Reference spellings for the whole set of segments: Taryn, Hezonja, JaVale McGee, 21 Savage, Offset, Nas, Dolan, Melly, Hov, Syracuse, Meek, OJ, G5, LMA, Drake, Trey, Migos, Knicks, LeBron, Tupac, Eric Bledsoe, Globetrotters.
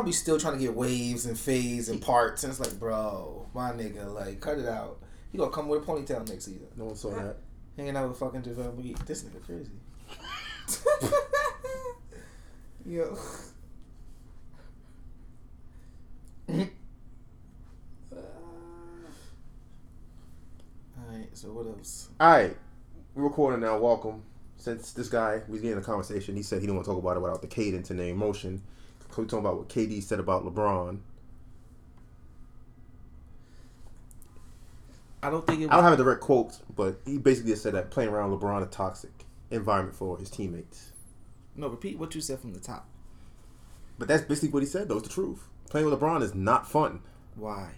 R&B's still trying to get waves and fades and parts, and it's like, bro, my nigga, like, cut it out. He gonna come with a ponytail next season. No one saw that. Hanging out with fucking JaVale McGee. This nigga crazy. Yo. Alright, so what else? Alright, we're recording now. Welcome. Since this guy, we was getting a conversation, he said he didn't want to talk about it without the cadence and the emotion. We're talking about what KD said about LeBron. I don't think it was... I don't have a direct quote, but he basically just said that playing around LeBron is a toxic environment for his teammates. No, repeat what you said from the top. But that's basically what he said, though. It's the truth. Playing with LeBron is not fun. Why?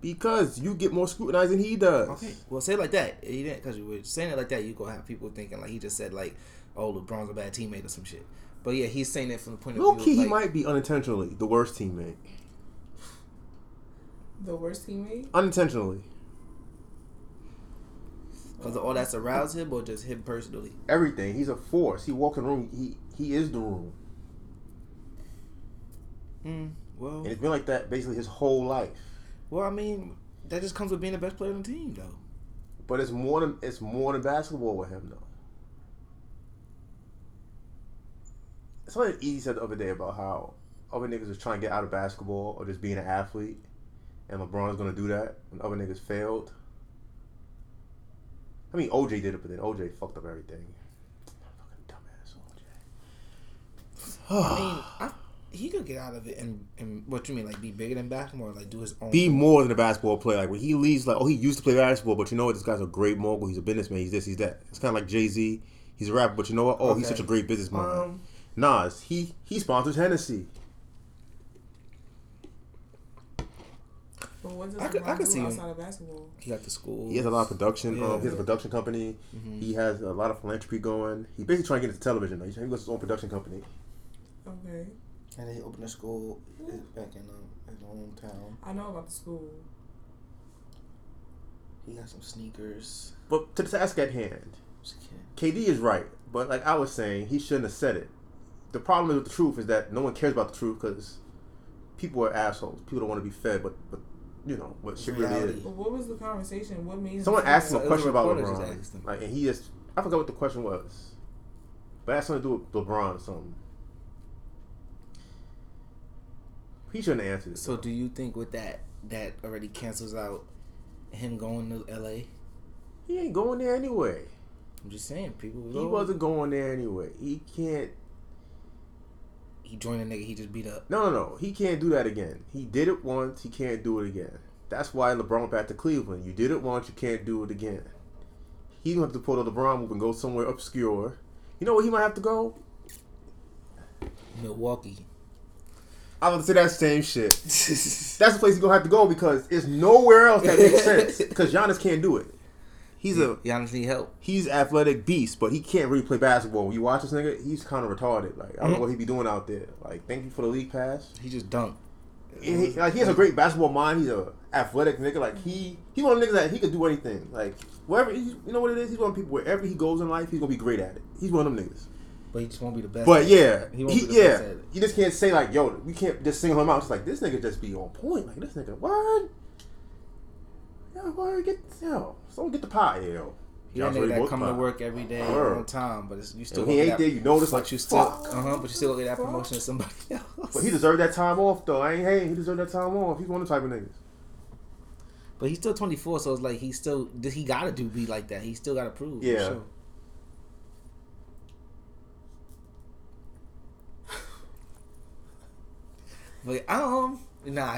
Because you get more scrutinized than he does. Okay. Well, say it like that. He didn't, because you were saying it like that, you gonna have people thinking like he just said like, oh, LeBron's a bad teammate or some shit. But yeah, he's saying it from the point of view. Low key, like, he might be unintentionally the worst teammate. The worst teammate? Unintentionally. Because all that's aroused him or just him personally? Everything. He's a force. He walks in the room. He is the room. Well, and it's been like that basically his whole life. Well, I mean, that just comes with being the best player on the team, though. But it's more than basketball with him, though. Something EZ said the other day about how other niggas is trying to get out of basketball or just being an athlete, and LeBron's going to do that when other niggas failed. I mean, OJ did it, but then OJ fucked up everything. Fucking dumbass OJ. I mean, he could get out of it and what you mean, like be bigger than basketball, or like do his own. Be more than a basketball player. Like when he leaves, like, oh, he used to play basketball, but you know what? This guy's a great mogul. He's a businessman. He's this, he's that. It's kind of like Jay-Z. He's a rapper, but you know what? Oh, okay. He's such a great businessman. Nas, he sponsors Hennessy. Well, what does I could see outside of basketball? He got the school. He has a lot of production. Yeah. He has a production company. Mm-hmm. He has a lot of philanthropy going. He's basically trying to get into television. He's trying to get his own production company. Okay. And then he opened a school back in his hometown. I know about the school. He got some sneakers. But to the task at hand, KD is right. But like I was saying, he shouldn't have said it. The problem with the truth is that no one cares about the truth because people are assholes. People don't want to be fed, but you know what shit really is. But what was the conversation? What made someone asked him a question about LeBron? Like, and he just—I forgot what the question was, but it had something to do with LeBron or something. He shouldn't answer this. So, do you think with that already cancels out him going to LA? He ain't going there anyway. I'm just saying, people. He wasn't going there anyway. He can't. He joined a nigga he just beat up. No. He can't do that again. He did it once. He can't do it again. That's why LeBron went back to Cleveland. You did it once. You can't do it again. He's going to have to pull the LeBron move and go somewhere obscure. You know where he might have to go? Milwaukee. I'm going to say that same shit. That's the place he's going to have to go because it's nowhere else that makes sense. Because Giannis can't do it. Giannis need help. He's athletic beast, but he can't really play basketball. When you watch this nigga, he's kind of retarded. Like I don't know what he be doing out there. Like thank you for the league pass. He just dunked. He has a great basketball mind. He's a athletic nigga. Like he one of the niggas that he could do anything. Like wherever you know what it is. He's one of the people wherever he goes in life, he's gonna be great at it. He's one of them niggas. But he just won't be the best. But yeah, he won't be the best at it. You just can't say like yo, we can't just single him out. It's like this nigga just be on point. Like this nigga what? Yeah, boy, someone get the pot, yo. He don't know that coming to work every day on time, but you still. He ain't there, you notice, like you still, but you still get that promotion to somebody else. But he deserved that time off, though. He deserved that time off. He's one of the type of niggas. But he's still 24, so it's like he still he gotta be like that. He still gotta prove. Yeah. For sure.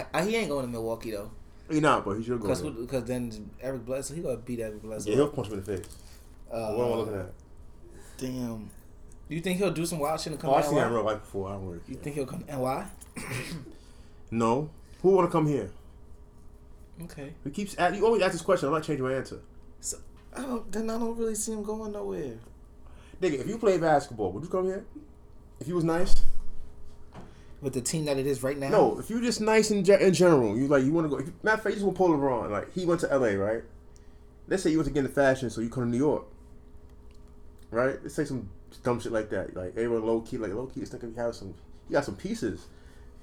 But he ain't going to Milwaukee though. He's not, but he should go. Because then Eric Bledsoe, he gonna beat Eric Bledsoe. Yeah, he'll punch him in the face. What am I looking at? Damn. Do you think he'll do some wild shit and come? Oh, I've seen that in real life before. I don't really. You think he'll come to NY? No. Who wanna come here? Okay. You always ask this question. I'm not changing my answer. So I don't really see him going nowhere. Nigga, if you play basketball, would you come here? If you was nice. With the team that it is right now? No, if you're just nice in general, you want to go. Matter of fact, you just want to pull LeBron. Like, he went to LA, right? Let's say you want to get into fashion, so you come to New York. Right? Let's say some dumb shit like that. Like, everyone low key, this nigga, he got some pieces.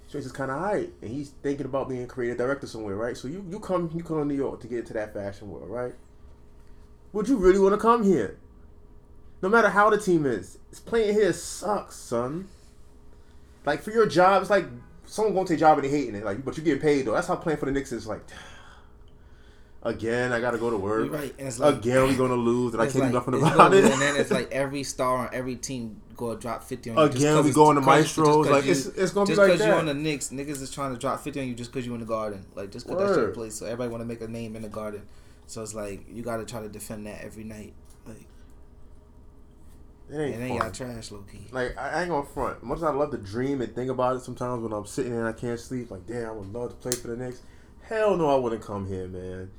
Trace is kind of high, and he's thinking about being creative director somewhere, right? So you come to New York to get into that fashion world, right? Would you really want to come here? No matter how the team is, playing here sucks, son. Like, for your job, it's like someone going to your job and they hating it, like, but you getting paid though. That's how playing for the Knicks is. Like, again, I gotta go to work. Right. And it's like, again, we gonna lose, and I can't do nothing about it. And then it's like every star on every team go drop 50 on you. Again, we going to Maestros. Like, it's gonna be like that. Just because you're on the Knicks, niggas is trying to drop 50 on you just because you in the Garden. Like, just because that's your place. So everybody want to make a name in the Garden. So it's like you gotta try to defend that every night. Like, it ain't y'all trash, low key. Like, I ain't gonna front. Much as I love to dream and think about it, sometimes when I'm sitting there and I can't sleep, like, damn, I would love to play for the Knicks. Hell no, I wouldn't come here, man.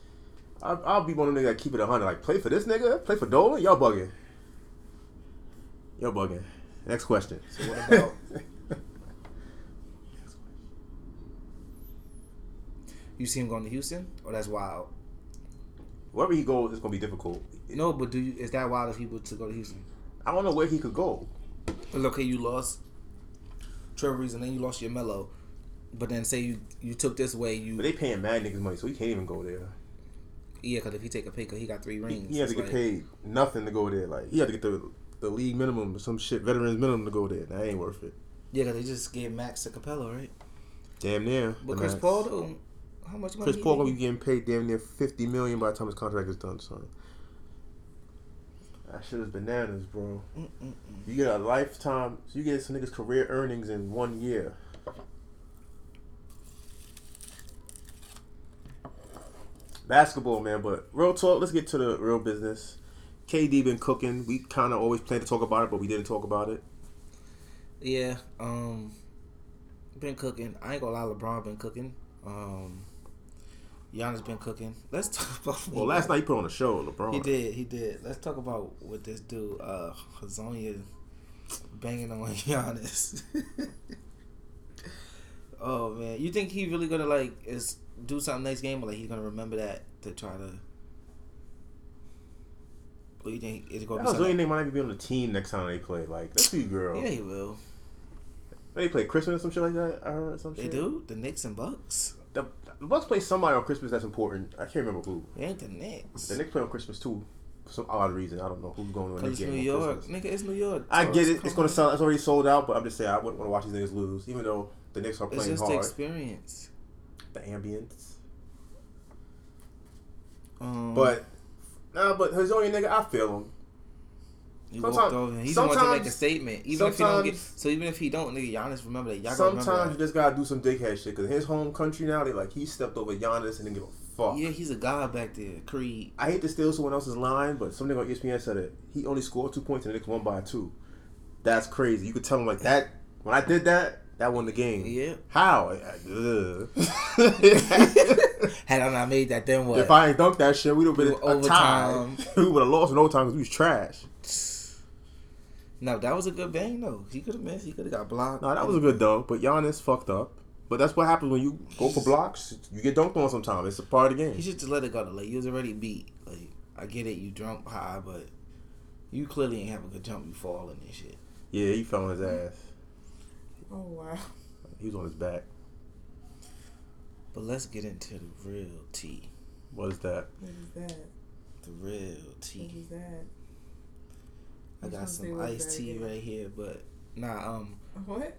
I'll be one of them niggas that keep it 100. Like, play for this nigga? Play for Dolan? Y'all bugging. Y'all bugging. Next question. So what about... You see him going to Houston? Or that's wild? Wherever he goes, it's going to be difficult. No, but is that wild if he were to go to Houston? I don't know where he could go. But look, you lost Trevor's and then you lost your Mello. But then say you took this way, you... But they paying mad niggas money, so he can't even go there. Yeah, because if he take a pay cut, he got 3 rings. He has to get paid nothing to go there. Like, he had to get the league minimum or some shit, veterans minimum to go there. That ain't worth it. Yeah, because they just gave Max to Capella, right? Damn near. But Chris Paul, though, how much money? Chris Paul gonna be getting paid damn near $50 million by the time his contract is done, son. That shit is bananas, bro. Mm-mm-mm. You get a lifetime. So you get some niggas' career earnings in 1 year. Basketball, man, but real talk, let's get to the real business. KD been cooking. We kind of always planned to talk about it, but we didn't talk about it. Yeah, been cooking. I ain't gonna lie, LeBron been cooking. Giannis been cooking. Let's talk about... Well, last night he put on a show, LeBron. He did. Let's talk about what this dude, Hezonja, banging on Giannis. Oh, man. You think he really gonna, like... do something next game, or like he's gonna remember that to try to? What do you think? Is it gonna be something? They might even be on the team next time they play. Like, that's you, girl. Yeah, he will. They play Christmas or some shit like that. I heard some shit. They do the Knicks and Bucks. The Bucks play somebody on Christmas that's important. I can't remember who. It ain't the Knicks. The Knicks play on Christmas too. For some odd reason, I don't know who's going to win the game. It's New York, nigga. It's New York. I get it. It's gonna sell. It's already sold out. But I'm just saying, I wouldn't want to watch these niggas lose, even though the Knicks are playing hard. It's just the experience. The ambience, but Hezonja, nigga, I feel him. He walked over him. He's the one to make a statement, even if he don't, nigga, Giannis remember that. Y'all sometimes you just gotta do some dickhead shit because his home country now they like he stepped over Giannis and didn't give a fuck. Yeah, he's a god back there. Creed. I hate to steal someone else's line, but something on ESPN said it. He only scored 2 points and the Knicks won by 2. That's crazy. You could tell him like that. When I did that. That won the game. Yeah. How? Had I not made that, then what? If I ain't dunked that shit, we'd have been overtime. We would have lost in overtime because we was trash. No, that was a good bang, though. He could have missed. He could have got blocked. No, that was a good dunk, but Giannis fucked up. But that's what happens when you go for blocks. You get dunked on sometimes. It's a part of the game. You should just let it go. Like, you was already beat. Like, I get it. You drunk high, but you clearly ain't have a good jump. You falling and shit. Yeah, he fell on his ass. Oh, wow. He was on his back. But let's get into the real tea. What is that? What is that? The real tea. What is that? I got some iced tea right here, but... What?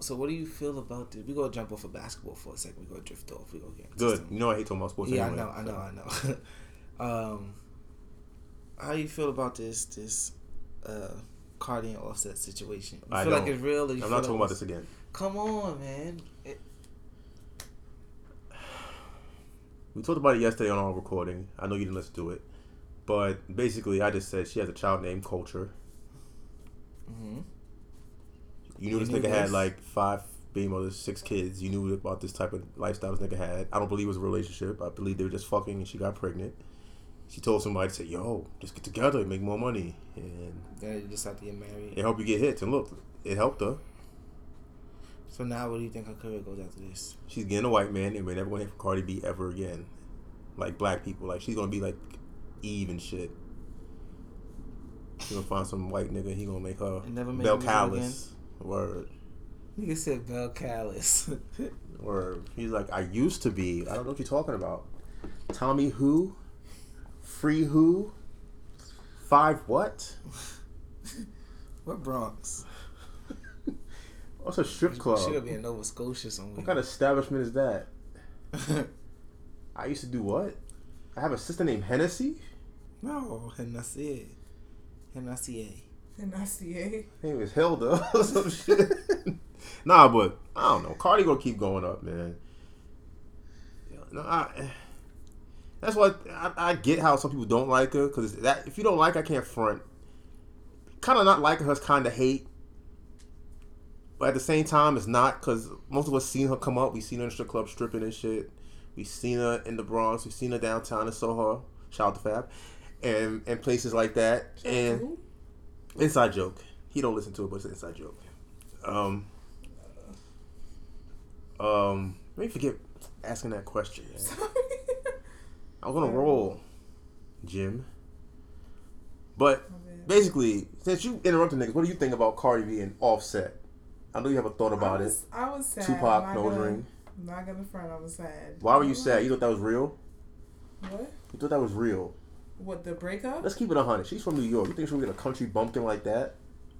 So what do you feel about this? We're going to jump off of basketball for a second. We're going to drift off. We're going to get into something. You know I hate talking about sports anyway. Yeah, I know. How do you feel about this... Cardi and Offset situation. I feel like it's real. I'm not talking about this again. Come on, man. We talked about it yesterday on our recording. I know you didn't listen to it, but basically, I just said she has a child named Culture. Mm-hmm. You knew this nigga had like 5 baby mothers, 6 kids. You knew about this type of lifestyle this nigga had. I don't believe it was a relationship. I believe they were just fucking, and she got pregnant. She told somebody, said, yo, just get together and make more money. And you just have to get married. It helped you get hits. And look, it helped her. So now what do you think her career goes after this? She's getting a white man and we're never going to hear from Cardi B ever again. Like black people. Like she's going to be like Eve and shit. She's going to find some white nigga and he's going to make her Belle Callis. Word. Nigga said Bell Callis. Or he's like, I used to be. I don't know what you're talking about. Tommy who? Free who? Five what? What Bronx? What's a strip club? Should be in Nova Scotia somewhere. What kind of establishment is that? I used to do what? I have a sister named Hennessy? No, Hennessy. Hennessy. Hennessy. Her name is Hilda or some shit. Nah, but I don't know. Cardi gonna keep going up, man. No, that's why I get how some people don't like her, because that if you don't like her, I can't front. Kind of not liking her is kind of hate. But at the same time, it's not, because most of us seen her come up. We seen her in the strip club stripping and shit. We seen her in the Bronx. We seen her downtown in Soho. Shout out to Fab. And places like that. And inside joke. He don't listen to it, but it's an inside joke. Let me forget asking that question. Sorry. I'm going to roll, Jim. But basically, since you interrupted niggas, what do you think about Cardi B and Offset? I know you have a thought about it. I was sad. Tupac, Nose Ring. I'm not going to front. I was sad. Why were you sad? You thought that was real? What? You thought that was real. What, the breakup? Let's keep it 100. She's from New York. You think she'll get a country bumpkin like that?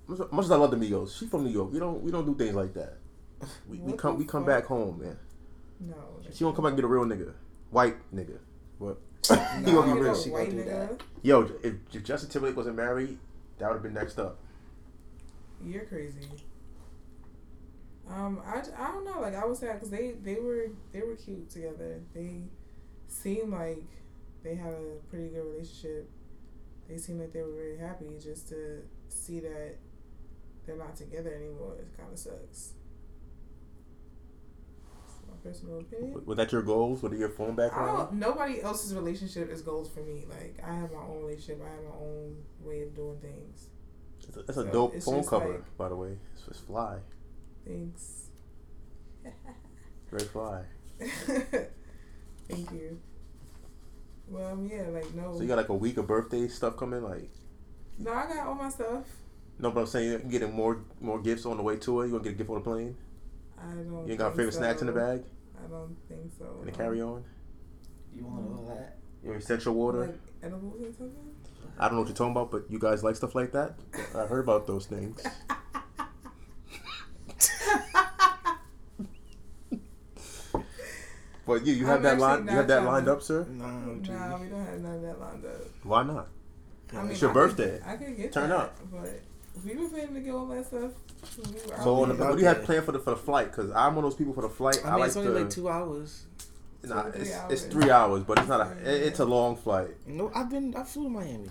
Much as I love the Migos, she's from New York. We don't do things like that. We come back home, man. No. She won't come back and be the real nigga. White nigga. What? Nah, he won't be real. She gonna do that. Yo, if Justin Timberlake wasn't married, that would have been next up. You're crazy. I don't know. Like, I was sad because they were cute together. They seemed like they had a pretty good relationship. They seemed like they were really happy. Just to see that they're not together anymore, it kind of sucks. That's my personal opinion. Was that your goals? What are your phone background? Nobody else's relationship is goals for me. Like, I have my own relationship. I have my own way of doing things. That's a dope phone cover, like, by the way. It's just fly. Thanks. Very fly. Thank you. Well, yeah, like, no. So you got like a week of birthday stuff coming, like? No, I got all my stuff. No, but I'm saying you're getting more gifts on the way to it. You gonna get a gift on the plane? I don't. You ain't got favorite snacks in the bag? I don't think so. In the carry on? You want all that? Your essential water? Like edibles or something? I don't know what you're talking about, but you guys like stuff like that? I heard about those things. But you have that line. You have that lined up, sir. No, we don't have none of that lined up. Why not? I mean, it's your birthday. I could get turn that, up. But we were planning to get all that stuff. So what do you have planned for the flight? Because I'm one of those people for the flight. I mean, it's only like 2 hours. Nah, it's 3 hours, but it's not it's a long flight. No, I flew to Miami.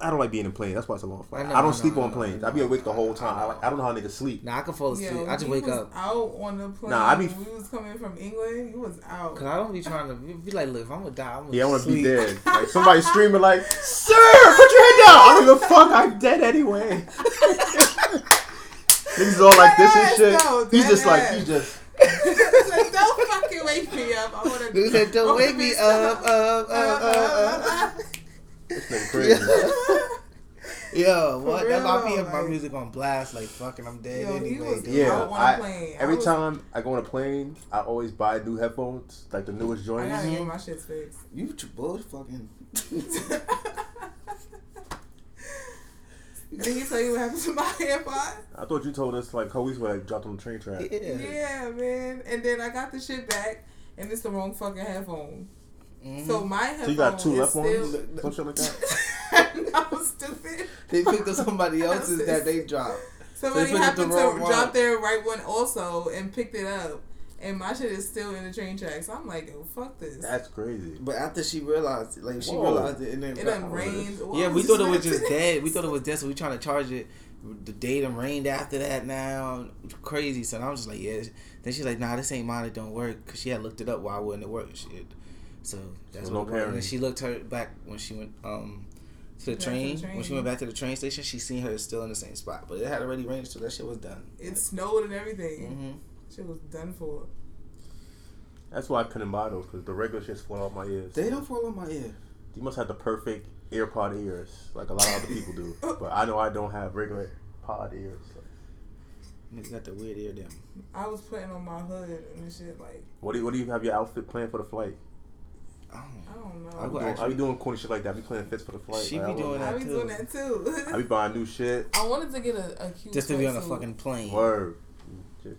I don't like being in planes. That's why it's a long flight. I don't sleep on planes. I be awake the whole time. I don't know how niggas sleep. Nah, I can fall asleep. I just wake up. Out on the plane. Nah, we was coming from England. You was out. Cause I don't be trying to be like, look, if I'm gonna die, I'm gonna sleep. Yeah, I wanna be dead. Like somebody screaming like, sir, put your head down. I don't give a fuck. I'm dead anyway. Niggas all like this and shit. No, he's just ass. Like, he just. Like, don't fucking wake me up. I wanna. Niggas like, don't wake me up. This nigga crazy. Yo, what? Real, that's why I be having my music on blast, like, fucking, I'm dead anyway. Yeah, every time I go on a plane, I always buy new headphones, like the newest joint. I gotta get my shit fixed. You bull fucking. Did he tell you what happened to my AirPod? I thought you told us, like, how we were, like, dropped on the train track. Yeah, man. And then I got the shit back, and it's the wrong fucking headphone. Mm-hmm. So my headphones. So you got two left ones? Some shit like that? That was stupid. They picked up somebody else's that they dropped. Somebody happened to drop their right one also and picked it up. And my shit is still in the train tracks. So I'm like, oh, fuck this. That's crazy. But after she realized it, like, she realized it and then it done rained. Yeah, we thought it was just dead. We thought it was dead, so we trying to charge it. The day done rained after that now. Crazy, son. I was just like, yeah. Then she's like, nah, this ain't mine. It don't work. Because she had looked it up. Why wouldn't it work? Shit. So that's what happened. And she looked her back when she went to the train. When she went back to the train station, she seen her still in the same spot, but it had already rained, so that shit was done. It snowed and everything. Mm-hmm. Shit was done for. That's why I couldn't buy those, because the regular shit's falling off my ears. They don't fall off my ear. You must have the perfect AirPod ears, like a lot of other people do. But I know I don't have regular pod ears. So. Niggas got the weird ear them. I was putting on my hood and shit like. What do you have your outfit planned for the flight? I don't know. I be doing corny shit like that. I be playing fits for the flight. She like, be doing that too. I be doing that too. I be buying new shit. I wanted to get a cute just to be on a fucking plane. Word.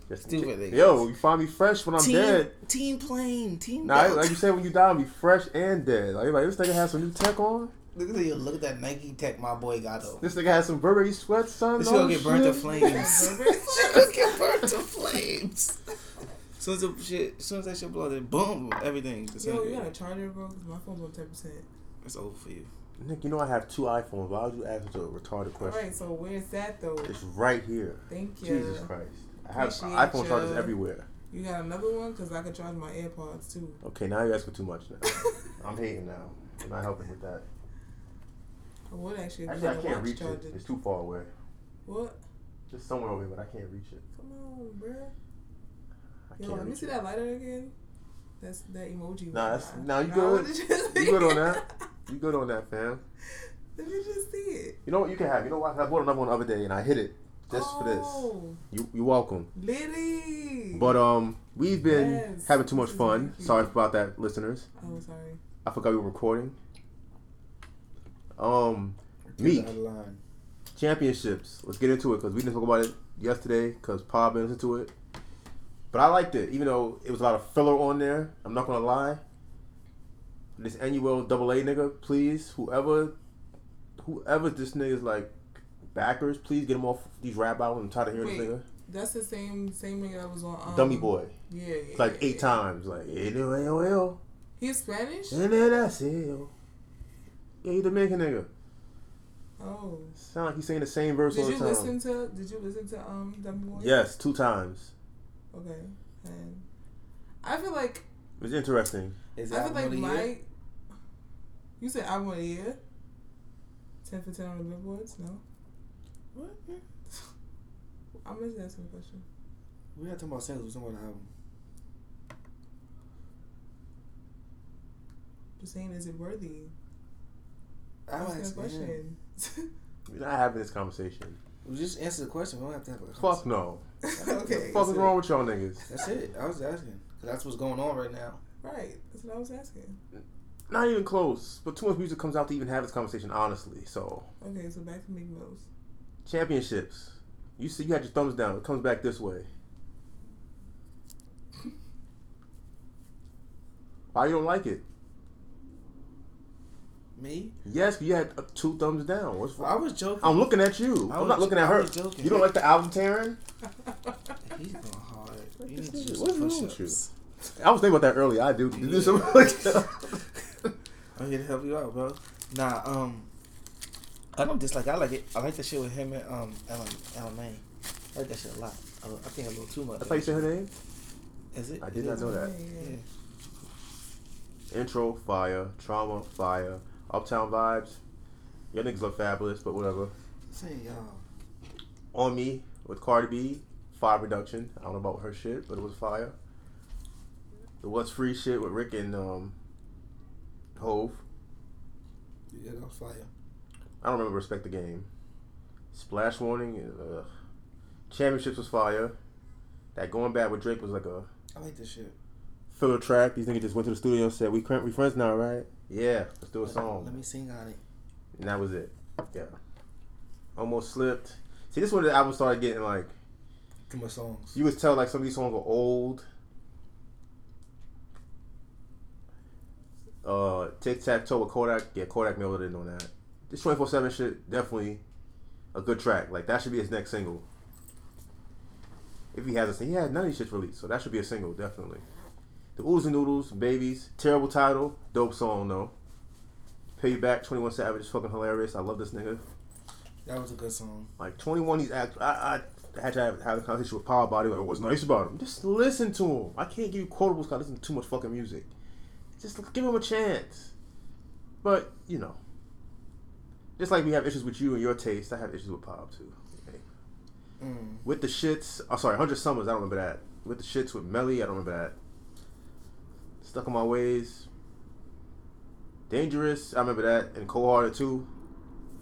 Just stupid. Yo, you find me fresh when I'm dead. Team plane. Team. Nah, like you said, when you die, I'll be fresh and dead. Like this nigga has some new tech on. Look at that Nike tech my boy got though. This nigga has some Burberry sweats, son. This gonna get burnt to flames. Soon as that shit blows, then boom, everything. Yo, you got a charger, bro? Cause my phone's on 10%. That's over for you. Nick, you know I have 2 iPhones. Why would you ask me a retarded question? Alright, so where's that though? It's right here. Thank you. Jesus Christ. I have iPhone chargers everywhere. You got another one? Cause I could charge my AirPods too. Okay, now you're asking too much now. I'm hating now. I'm not helping with that. I would actually I can't reach it. It's too far away. What? Just somewhere over here, but I can't reach it. Come on, bruh. Yo, let me see that lighter again. That's that emoji. Nah, you good. You good on that. You good on that, fam. Let me just see it. You know what you can have. You know what? I bought another one the other day and I hit it just for this. You're welcome. Lily. But we've been having too much fun. Sorry about that, listeners. Oh, sorry. I forgot we were recording. Meek. Championships. Let's get into it because we didn't talk about it yesterday because Pa been into it. But I liked it, even though it was a lot of filler on there. I'm not going to lie. This NUL AA nigga, please, whoever this nigga's like backers, please get him off these rap albums. I'm tired of hearing this nigga. That's the same nigga that was on... Dummy Boy. Yeah. Like 8 times. Like, A O L. He's Spanish? And then that's it. Yeah, he Dominican nigga. Oh. Sound like he's saying the same verse all the time. Did you listen to Dummy Boy? Yes, 2 times. Okay, and I feel like it's interesting. You said album of the year. 10 for 10 on the billboards. No, what? Yeah. I'm just asking a question. We're not talking about singles. We're talking about the album. Just saying, is it worthy? I like that question. We're not having this conversation. We just answer the question. We don't have to have a conversation. Fuck no. Okay. What the fuck is wrong with y'all niggas? That's it. I was asking. That's what's going on right now. Right. That's what I was asking. Not even close. But too much music comes out to even have this conversation, honestly. So. Okay, so back to Migos. Championships. You see, you had your thumbs down. It comes back this way. Why you don't like it? Me? Yes, you had 2 thumbs down. What's wrong? I was joking. I'm looking at you. I'm not looking at her. Joking. You don't like the album, Taryn? He's going hard. What's wrong with you? I was thinking about that earlier. I do. You do something like that. I'm here to help you out, bro. Nah, I don't dislike it. I like it. I like that shit with him and LMA. I like that shit a lot. I think a little too much. That's how you say her name? Is it? I did not know that. Yeah. Intro, fire. Trauma, fire. Uptown vibes. Your niggas look fabulous, but whatever. Say y'all. On Me with Cardi B, fire production. I don't know about her shit, but it was fire. The What's Free shit with Rick and Hov. Yeah, that was fire. I don't remember Respect the Game. Splash Warning. Championships was fire. That Going Bad with Drake was like a. I like this shit. Filler track. These niggas just went to the studio and said, "We friends now, right? Yeah, let's do a song. Let me sing on it." And that was it. Yeah. Almost Slipped. See, this is when the album started getting like too much songs. You would tell like some of these songs were old. Tic Tac Toe with Kodak. Yeah, Kodak mailed it in on that. This 24/7 shit, definitely a good track. Like that should be his next single. If he has a single, none of these shit's released, so that should be a single, definitely. The Oohs and Noodles, Babies, terrible title, dope song though. Payback, 21 Savage, fucking hilarious. I love this nigga. That was a good song. Like 21, these actors. I had to have a conversation with Power Body. Like, what's nice about him? Just listen to him. I can't give you quotables because I listen to too much fucking music. Just give him a chance. But you know, just like we have issues with you and your taste, I have issues with Power too. Okay? With the Shits. Oh, sorry, 100 Summers. I don't remember that. With the Shits with Melly. I don't remember that. Stuck in My Ways, Dangerous, I remember that, and Cold Hearted too.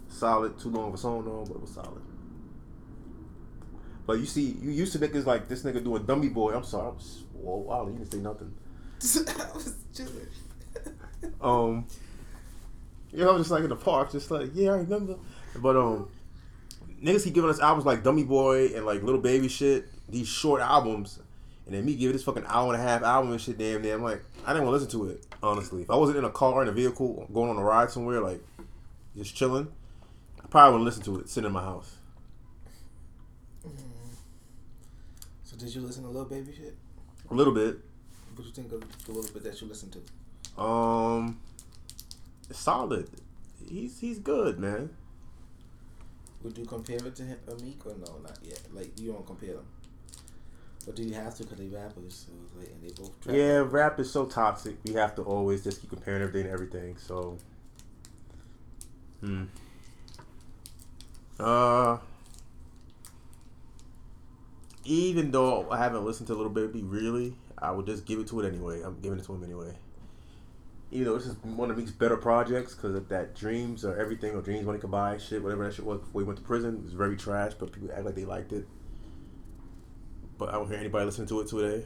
Solid, too long of a song though, but it was solid. But you see, you used to niggas like this nigga doing Dummy Boy. I'm sorry, I was, whoa, you didn't say nothing. I was chilling. You know, I was just like in the park, just like, yeah, I remember. But niggas keep giving us albums like Dummy Boy and like Lil Baby shit, these short albums, and then me giving this fucking hour and a half album and shit, damn, I'm like, I didn't want to listen to it, honestly. If I wasn't in a car, in a vehicle, going on a ride somewhere, like, just chilling, I probably wouldn't listen to it, sitting in my house. So did you listen to Lil Baby shit? A little bit. What you think of the little bit that you listened to? Solid. He's good, man. Would you compare it to him, Meek, or no? Not yet. Like, you don't compare them. But do you have to? Because they rappers, so, like, and they both trap. Yeah, rap is so toxic. We have to always just keep comparing everything to everything. So, even though I haven't listened to Lil Baby really, I would just give it to it anyway. I'm giving it to him anyway. Even though this is one of Meek's better projects, because of that Dreams or Everything or Dreams When He Could Buy shit, whatever that shit was before he went to prison, it was very trash, but people act like they liked it. But I don't hear anybody listening to it today.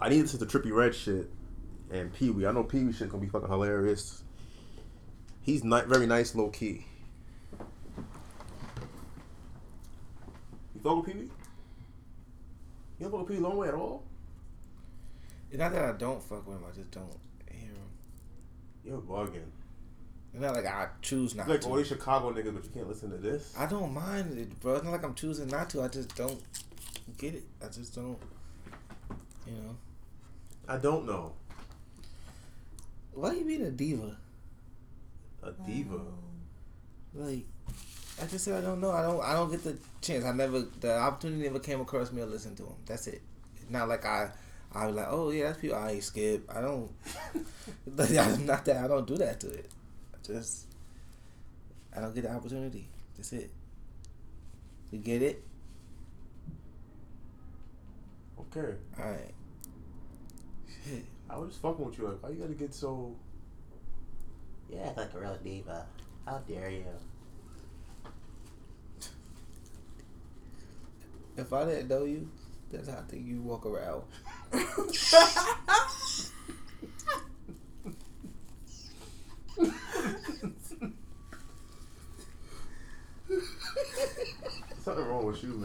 I need to listen to Trippy Red shit and Pee Wee. I know Pee Wee shit gonna be fucking hilarious. He's not very nice, low key. You fuck with Pee Wee? You don't fuck with Pee Wee Longway at all? It's not that I don't fuck with him, I just don't hear him. You're bugging. It's not like I choose not to. Like all these Chicago niggas, but you can't listen to this? I don't mind it, bro. It's not like I'm choosing not to. I just don't get it. I just don't, you know. I don't know. Why you being a diva? A diva? Like, I just said I don't know. I don't get the chance. The opportunity never came across me to listen to him. That's it. It's not like I was like, oh yeah, that's people. I ain't skip. I don't. Not that I don't do that to it. I don't get the opportunity. That's it. You get it? Okay. All right. Shit. I was just fucking with you. Like, why you gotta get so? Yeah, act like a real diva. How dare you? If I didn't know you, that's how I think you walk around. There's something wrong with you, man.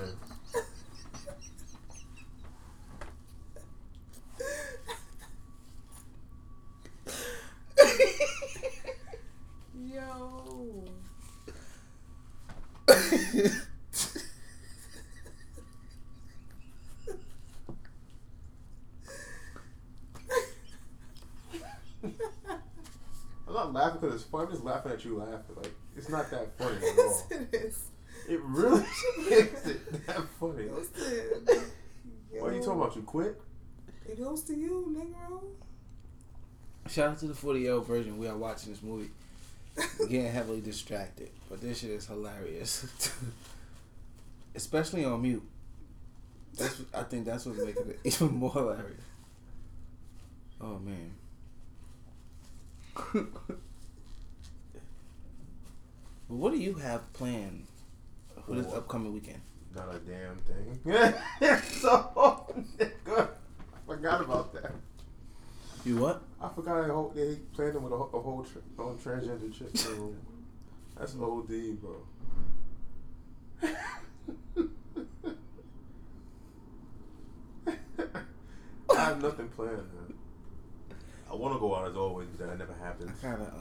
Yo. Laughing because it's funny. I'm just laughing at you laughing. Like, it's not that funny at all. It is. It really isn't that funny. What are you talking about? You quit? It goes to you, nigga. Shout out to the 40-year-old version. We are watching this movie, getting heavily distracted, but this shit is hilarious, especially on mute. I think that's what's making it even more hilarious. Oh man. What do you have planned for this upcoming weekend? Not a damn thing. So, nigga, I forgot about that. You what? I forgot they planned him with a whole transgender chick. So that's an OD, bro. I have nothing planned, man. I want to go out as always, but that never happens. I got a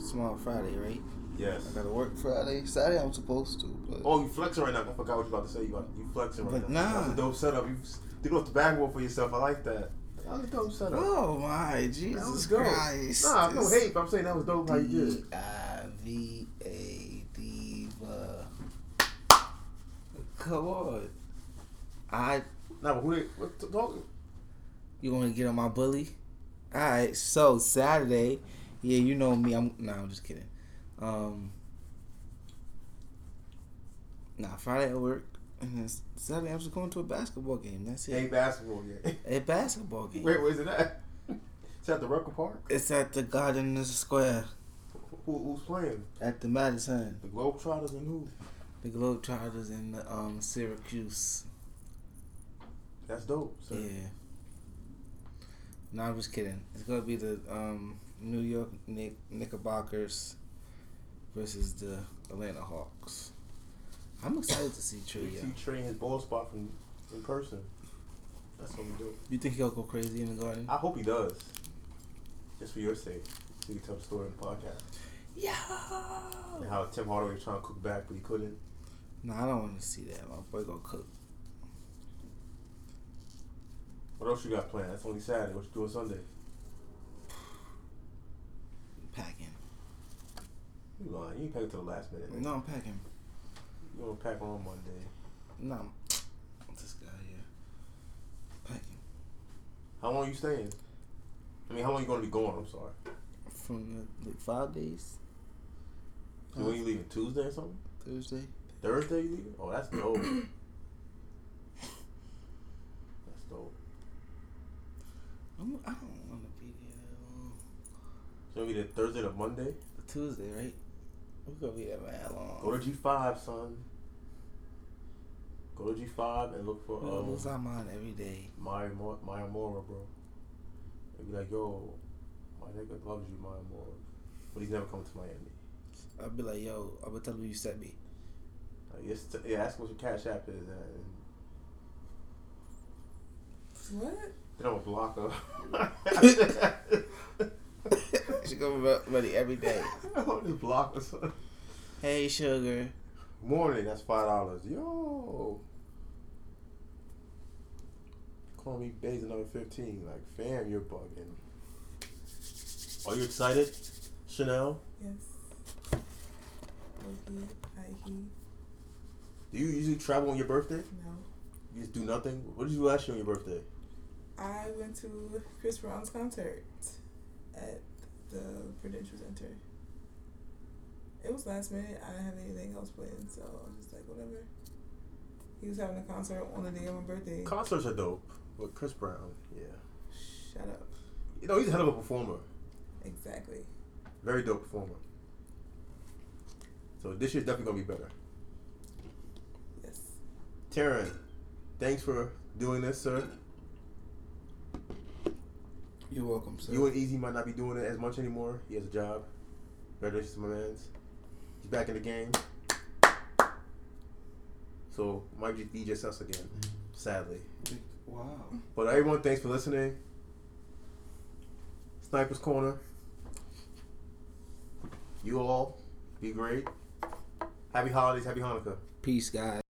small Friday, right? Yes. I got to work Friday. Saturday I'm supposed to. But you flexing right now. I forgot what you about to say. You flexing right now. Nah. That's a dope setup. You did off the backboard for yourself. I like that. That was a dope setup. Oh, my Jesus Christ. Nah, no hate, but I'm saying that was dope how you did it. D-I-V-A-D-V-A. Come on. Nah, but what's talking? You want to get on my bully? All right, so Saturday, yeah, you know me. I'm just kidding. Friday at work, and then Saturday I'm just going to a basketball game. That's it. A basketball game. Wait, where's it at? It's at the Rucker Park. It's at the Garden Square. Who's playing? At the Madison. The Globetrotters and who? The Globetrotters and the Syracuse. That's dope, sir. Yeah. No, I'm just kidding. It's gonna be the New York Knickerbockers versus the Atlanta Hawks. I'm excited to see Trey. We see Trey in his ball spot from in person. That's what we do. You think he'll go crazy in the garden? I hope he does. Just for your sake. See the tough story in the podcast. Yeah. And how Tim Hardaway was trying to cook back, but he couldn't. No, I don't want to see that. My boy gonna cook. What else you got planned? That's only Saturday. What you doing Sunday? Packing. You lying. You ain't packing till the last minute. Man. No, I'm packing. You gonna pack on Monday? No, this guy here. Packing. How long are you staying? I mean, how long you gonna be going? I'm sorry. From the, like, 5 days. So when you leaving? Tuesday or something? Thursday. Thursday you leaving? Oh, that's dope. That's dope. I don't want to be there at all. So it'll be the Thursday to Monday? Tuesday, right? We're going to be there by how long? Go to G5, son. Go to G5 and look for... I lose my mind every day. Maya Mora, bro. They'll be like, yo, my nigga loves you, Maya Mora. But he's never coming to Miami. I'll be like, yo, I'll be telling you sent me. Yeah, ask what your Cash App is. What? They don't block her. She comes ready every day. I don't just block her, son. Hey, sugar. Morning, that's $5. Yo. Call me Baze another 15. Like, fam, you're bugging. Are you excited, Chanel? Yes. Do you usually travel on your birthday? No. You just do nothing? What did you do last year on your birthday? I went to Chris Brown's concert at the Prudential Center. It was last minute. I didn't have anything else planned, so I was just like, whatever. He was having a concert on the day of my birthday. Concerts are dope. With Chris Brown, yeah. Shut up. You know, he's a hell of a performer. Exactly. Very dope performer. So this year's definitely going to be better. Yes. Taryn, thanks for doing this, sir. You're welcome, sir. You and EZ might not be doing it as much anymore. He has a job. Congratulations, my man. He's back in the game. So, might just be just us again, sadly. Wow. But everyone, thanks for listening. Sniper's Corner. You all be great. Happy holidays. Happy Hanukkah. Peace, guys.